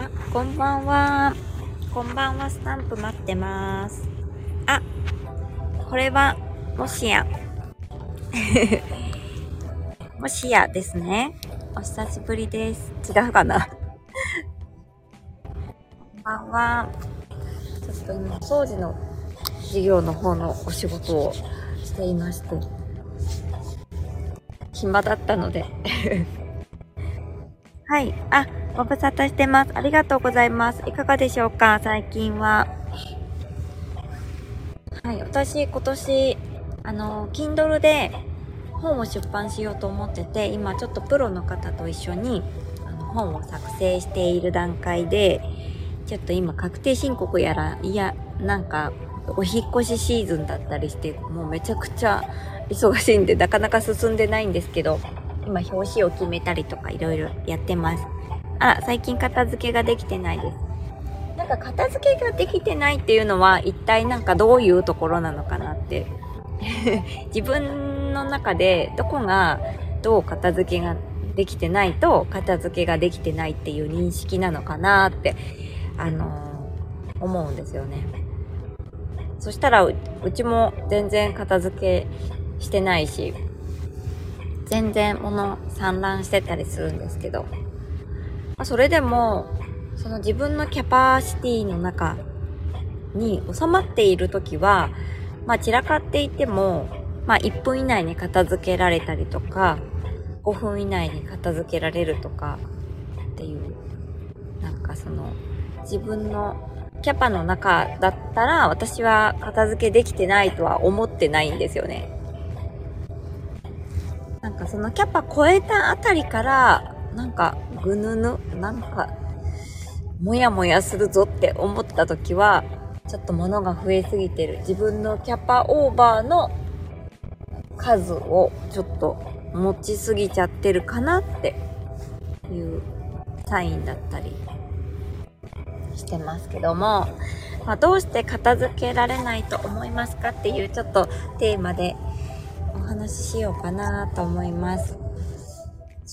あ、こんばんは。こんばんは。スタンプ待ってます。あ、これはもしやもしやですね。お久しぶりです。違うかなこんばんは。ちょっと今掃除の授業の方のお仕事をしていまして、暇だったのではい、あ、ご無沙汰してます。ありがとうございます。いかがでしょうか、最近は。はい、私今年Kindle で本を出版しようと思ってて、今ちょっとプロの方と一緒に本を作成している段階で、ちょっと今確定申告やら、いや、なんかお引っ越しシーズンだったりして、もうめちゃくちゃ忙しいんでなかなか進んでないんですけど、今表紙を決めたりとかいろいろやってます。あら、最近片付けができてないです。なんか片付けができてないっていうのは一体なんかどういうところなのかなって自分の中でどこがどう片付けができてないと片付けができてないっていう認識なのかなって思うんですよね。そしたらうちも全然片付けしてないし、全然物散乱してたりするんですけど、それでもその自分のキャパシティの中に収まっているときは、まあ散らかっていても、まあ1分以内に片付けられたりとか、5分以内に片付けられるとかっていう、なんかその自分のキャパの中だったら、私は片付けできてないとは思ってないんですよね。なんかそのキャパ超えたあたりから、なんかぐぬぬ、なんかもやもやするぞって思った時は、ちょっと物が増えすぎてる、自分のキャパオーバーの数をちょっと持ちすぎちゃってるかなっていうサインだったりしてますけども、まあ、どうして片付けられないと思いますかっていう、ちょっとテーマでお話ししようかなと思います。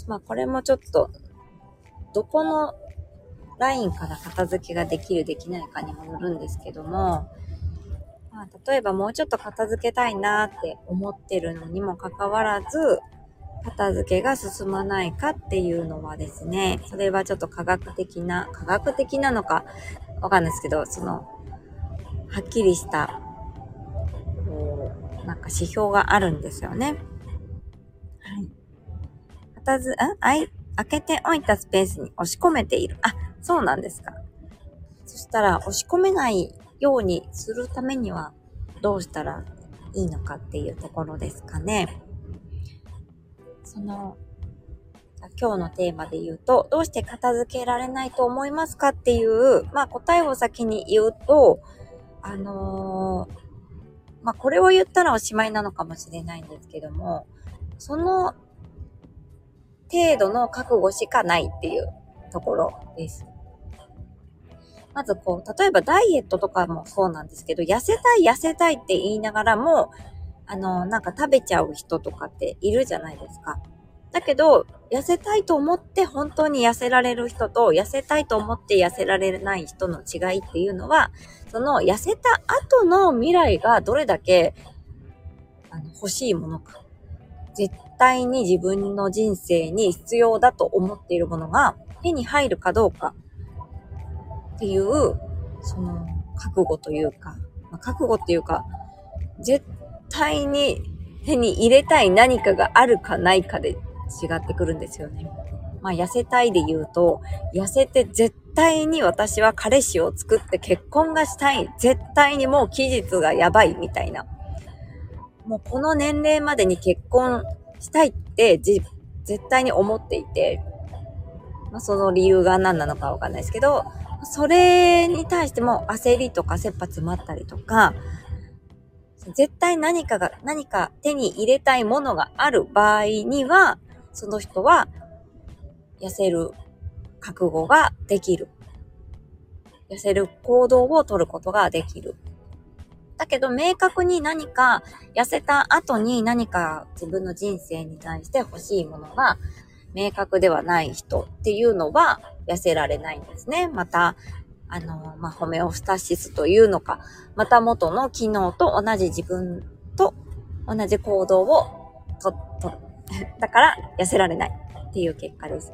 まあこれもちょっとどこのラインから片付けができるできないかにもよるんですけども、まあ、例えばもうちょっと片付けたいなって思ってるのにもかかわらず片付けが進まないかっていうのはですね、それはちょっと科学的なのかわかんないですけど、そのはっきりしたなんか指標があるんですよね。はい。開けておいたスペースに押し込めている。あ、そうなんですか。そしたら押し込めないようにするためにはどうしたらいいのかっていうところですかね。その今日のテーマで言うと、どうして片付けられないと思いますかっていう、まあ、答えを先に言うと、まあ、これを言ったらおしまいなのかもしれないんですけども、その程度の覚悟しかないっていうところです。まずこう、例えばダイエットとかもそうなんですけど、痩せたいって言いながらもなんか食べちゃう人とかっているじゃないですか。だけど、痩せたいと思って本当に痩せられる人と、痩せたいと思って痩せられない人の違いっていうのは、その痩せた後の未来がどれだけ欲しいものか、絶対に自分の人生に必要だと思っているものが手に入るかどうかっていう、その覚悟というか、まあ、覚悟っていうか、絶対に手に入れたい何かがあるかないかで違ってくるんですよね。まあ痩せたいで言うと、痩せて絶対に私は彼氏を作って結婚がしたい、絶対にもう期日がやばいみたいな、もうこの年齢までに結婚したいって絶対に思っていて、まあ、その理由が何なのかわかんないですけど、それに対しても焦りとか切羽詰まったりとか、絶対何か手に入れたいものがある場合には、その人は痩せる覚悟ができる。痩せる行動を取ることができる。だけど明確に何か、痩せた後に何か自分の人生に対して欲しいものが明確ではない人っていうのは痩せられないんですね。また、ホメオスタシスというのか、また元の機能と同じ自分と同じ行動をだから痩せられないっていう結果です。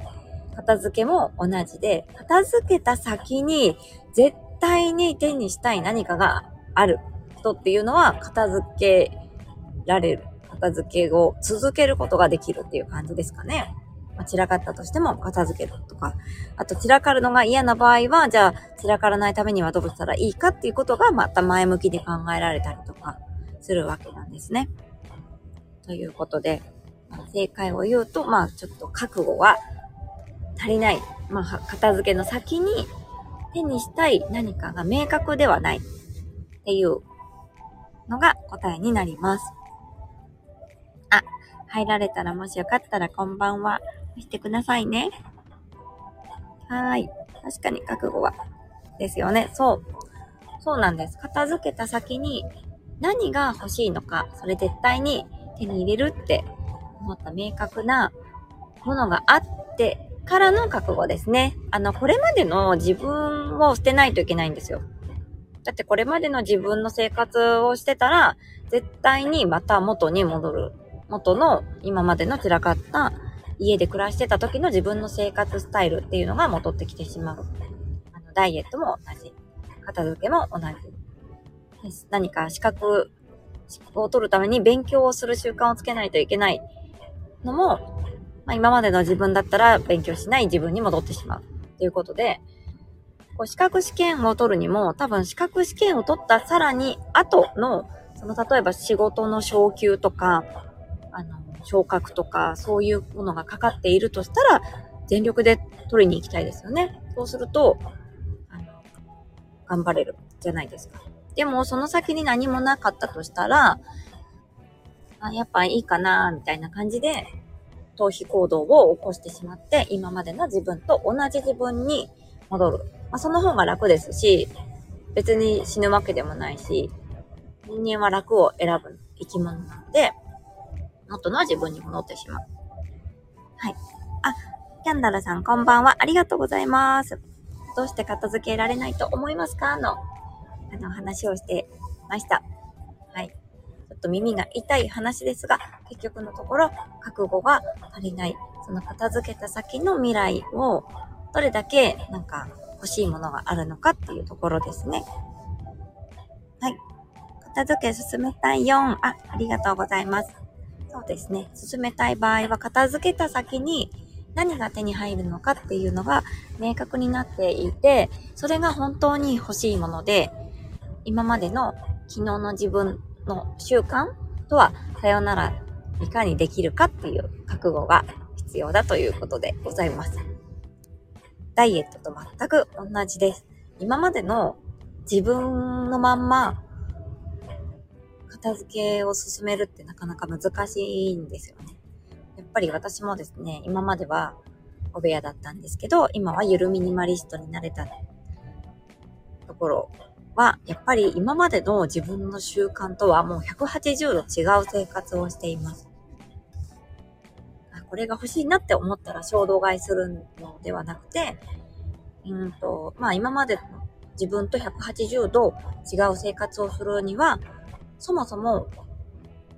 片付けも同じで、片付けた先に絶対に手にしたい何かがある人っていうのは片付けを続けることができるっていう感じですかね。散らかったとしても片付けるとか、あと散らかるのが嫌な場合は、じゃあ散らからないためにはどうしたらいいかっていうことがまた前向きに考えられたりとかするわけなんですね。ということで、正解を言うと、ちょっと覚悟は足りない。片付けの先に手にしたい何かが明確ではないっていうのが答えになります。あ、入られたらもしよかったらこんばんはしてくださいね。はい。確かに覚悟はですよね。そうなんです。片付けた先に何が欲しいのか、それ絶対に手に入れるって思った明確なものがあってからの覚悟ですね。これまでの自分を捨てないといけないんですよ。だってこれまでの自分の生活をしてたら、絶対にまた元に戻る。元の今までの散らかった家で暮らしてた時の自分の生活スタイルっていうのが戻ってきてしまう。ダイエットも同じ。片付けも同じです。何か資格を取るために勉強をする習慣をつけないといけないのも、今までの自分だったら勉強しない自分に戻ってしまうということで、資格試験を取るにも、多分資格試験を取ったさらに後の、例えば仕事の昇給とか、昇格とか、そういうものがかかっているとしたら、全力で取りに行きたいですよね。そうすると、頑張れるじゃないですか。でも、その先に何もなかったとしたら、やっぱいいかな、みたいな感じで、逃避行動を起こしてしまって、今までの自分と同じ自分に戻る。その方が楽ですし、別に死ぬわけでもないし、人間は楽を選ぶ生き物なので、元の自分に戻ってしまう。はい。キャンダルさんこんばんは。ありがとうございます。どうして片付けられないと思いますかの、話をしてました。はい。ちょっと耳が痛い話ですが、結局のところ、覚悟が足りない。その片付けた先の未来を、どれだけ、欲しいものがあるのかっていうところですね。はい。片付け進めたい4。ありがとうございます。そうですね。進めたい場合は、片付けた先に何が手に入るのかっていうのが明確になっていて、それが本当に欲しいもので、今までの昨日の自分の習慣とはさよならいかにできるかっていう覚悟が必要だということでございます。ダイエットと全く同じです。今までの自分のまんま片付けを進めるってなかなか難しいんですよね。やっぱり私もですね、今まではお部屋だったんですけど、今はゆるミニマリストになれたところは、やっぱり今までの自分の習慣とはもう180度違う生活をしています。これが欲しいなって思ったら衝動買いするのではなくて、今までの自分と180度違う生活をするには、そもそも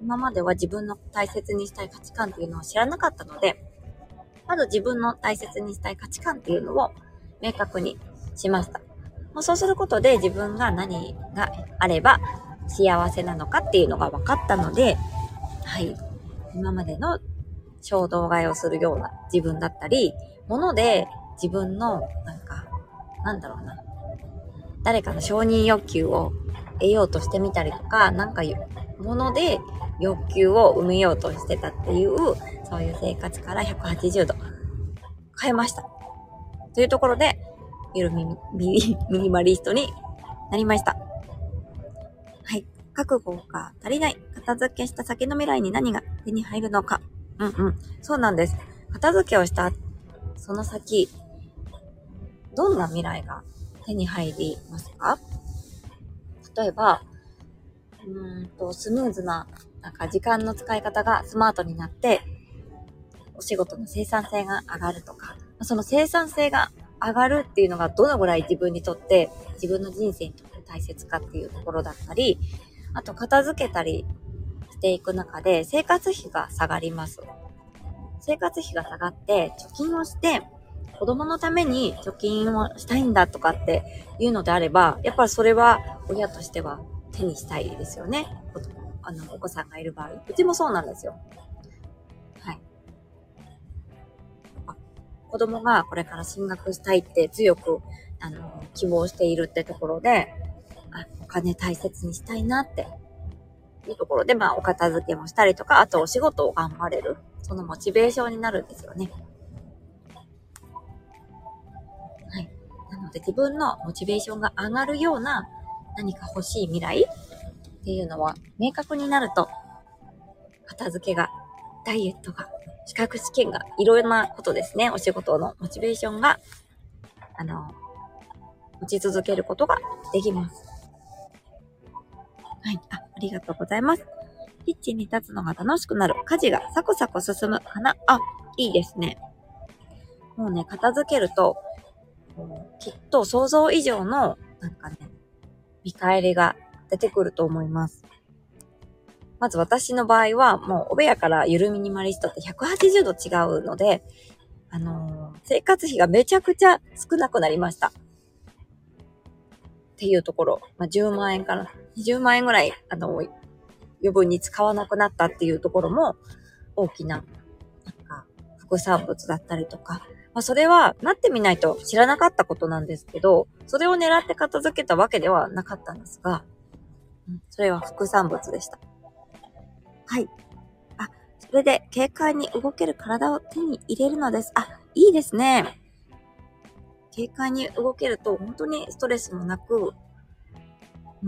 今までは自分の大切にしたい価値観っていうのを知らなかったので、まず自分の大切にしたい価値観っていうのを明確にしました。そうすることで自分が何があれば幸せなのかっていうのが分かったので、はい、今までの衝動買いをするような自分だったり、物で自分の誰かの承認欲求を得ようとしてみたりとか、物で欲求を埋めようとしてたっていう、そういう生活から180度変えました。というところで、ゆるミニマリストになりました。はい。覚悟が足りない。片付けした先の未来に何が手に入るのか。そうなんです。片付けをしたその先、どんな未来が手に入りますか？例えば、スムーズな時間の使い方がスマートになって、お仕事の生産性が上がるとか、その生産性が上がるっていうのがどのぐらい自分にとって、自分の人生にとって大切かっていうところだったり、あと片付けたりしていく中で生活費が下がります。生活費が下がって貯金をして、子供のために貯金をしたいんだとかっていうのであれば、やっぱりそれは親としては手にしたいですよね。お子さんがいる場合。うちもそうなんですよ。はい。子供がこれから進学したいって強く、希望しているってところで、お金大切にしたいなっていうところで、お片付けもしたりとか、あとお仕事を頑張れる。そのモチベーションになるんですよね。はい。なので自分のモチベーションが上がるような何か欲しい未来っていうのは明確になると、片付けが、ダイエットが、資格試験が、いろんなことですね。お仕事のモチベーションが、持ち続けることができます。はい。ありがとうございます。キッチンに立つのが楽しくなる。家事がサコサコ進む。いいですね。もうね、片付けると、きっと想像以上の、見返りが出てくると思います。まず私の場合は、もうお部屋からゆるミニマリストって180度違うので、生活費がめちゃくちゃ少なくなりました。っていうところ、10万円から20万円ぐらい、余分に使わなくなったっていうところも大きな、副産物だったりとか、それはなってみないと知らなかったことなんですけど、それを狙って片付けたわけではなかったんですが、それは副産物でした。はい。それで軽快に動ける体を手に入れるのです。いいですね。軽快に動けると本当にストレスもなく、ス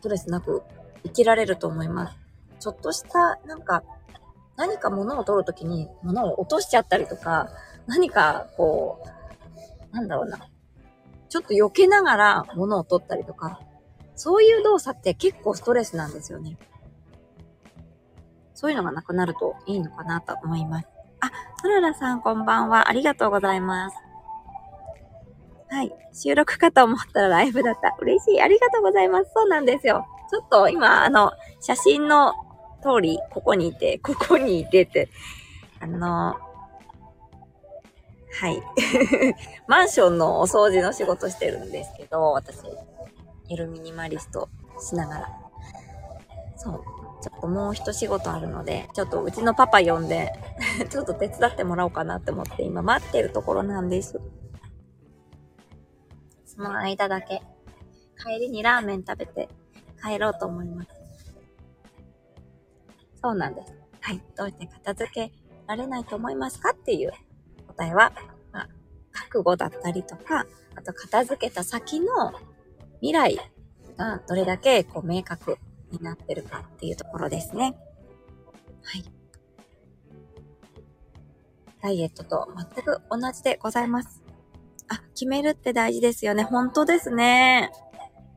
トレスなく生きられると思います。ちょっとした、何か物を取るときに物を落としちゃったりとか、何かちょっと避けながら物を取ったりとか、そういう動作って結構ストレスなんですよね。そういうのがなくなるといいのかなと思います。トララさんこんばんは。ありがとうございます。はい。収録かと思ったらライブだった。嬉しい。ありがとうございます。そうなんですよ。ちょっと今、写真の通り、ここにいてって、はい。マンションのお掃除の仕事してるんですけど、私、ゆるミニマリストしながら。そう。ちょっともう一仕事あるので、ちょっとうちのパパ呼んで、ちょっと手伝ってもらおうかなって思って、今待ってるところなんです。その間だけ、帰りにラーメン食べて帰ろうと思います。そうなんです。はい。どうして片付けられないと思いますかっていう答えは、覚悟だったりとか、あと片付けた先の未来がどれだけ明確になってるかっていうところですね。はい。ダイエットと全く同じでございます。決めるって大事ですよね。本当ですね。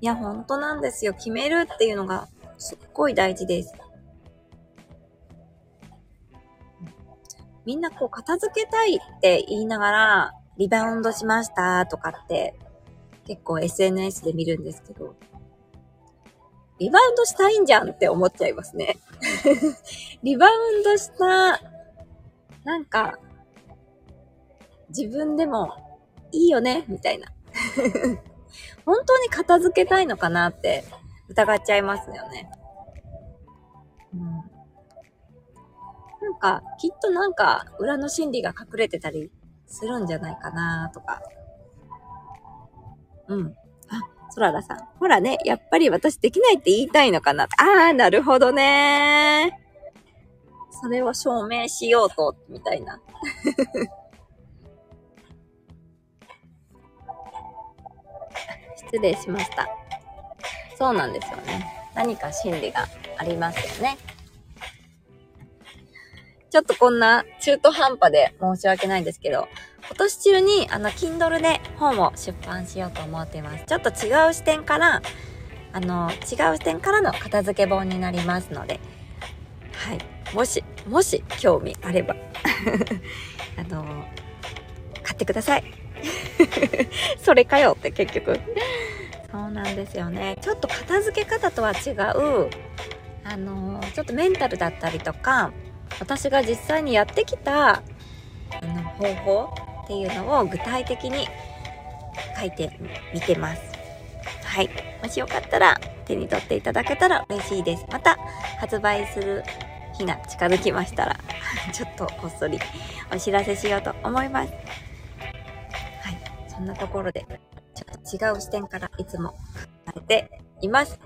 いや、本当なんですよ。決めるっていうのがすっごい大事です。みんな片付けたいって言いながらリバウンドしましたとかって結構 SNS で見るんですけど、リバウンドしたいんじゃんって思っちゃいますね。リバウンドした、自分でもいいよねみたいな。本当に片付けたいのかなって疑っちゃいますよね。きっと裏の心理が隠れてたりするんじゃないかなとか。そららさん。ほらね、やっぱり私できないって言いたいのかな。なるほどね。それを証明しようと、みたいな。失礼しました。そうなんですよね。何か心理がありますよね。ちょっとこんな中途半端で申し訳ないんですけど、今年中にKindle で本を出版しようと思っています。ちょっと違う視点から、の片付け本になりますので、はい。もし興味あれば買ってくださいそれかよって結局そうなんですよね。ちょっと片付け方とは違うちょっとメンタルだったりとか、私が実際にやってきた方法っていうのを具体的に書いてみてます。はい、もしよかったら手に取っていただけたら嬉しいです。また発売する日が近づきましたらちょっとこっそりお知らせしようと思います。はい、そんなところでちょっと違う視点からいつも考えています。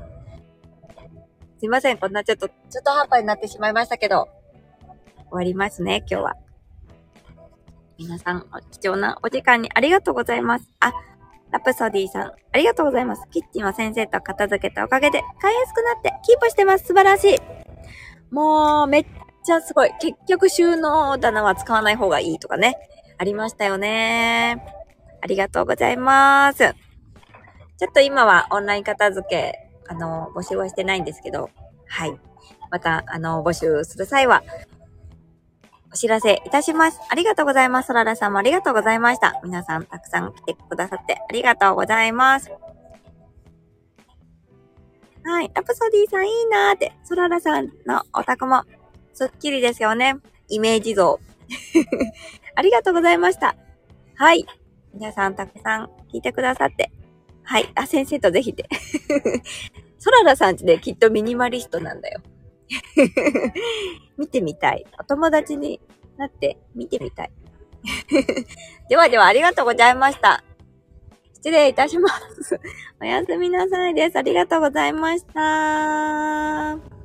すいません、こんなちょっと半端になってしまいましたけど、終わりますね、今日は。皆さん、貴重なお時間にありがとうございます。あ、ラプソディさん、ありがとうございます。キッチンは先生と片付けたおかげで、買いやすくなって、キープしてます。素晴らしい。もう、めっちゃすごい。結局、収納棚は使わない方がいいとかね。ありましたよね。ありがとうございます。ちょっと今はオンライン片付け、募集はしてないんですけど、はい。また、募集する際は、お知らせいたします。ありがとうございます。そららさんもありがとうございました。皆さん、たくさん来てくださってありがとうございます。はい。ラプソディさんいいなーって、そららさんのお宅も、すっきりですよね。イメージ像。ありがとうございました。はい。皆さん、たくさん聞いてくださって、はい。あ、先生とぜひって。そららさんちできっとミニマリストなんだよ。見てみたい。お友達になって見てみたい。ではではありがとうございました。失礼いたします。おやすみなさいです。ありがとうございました。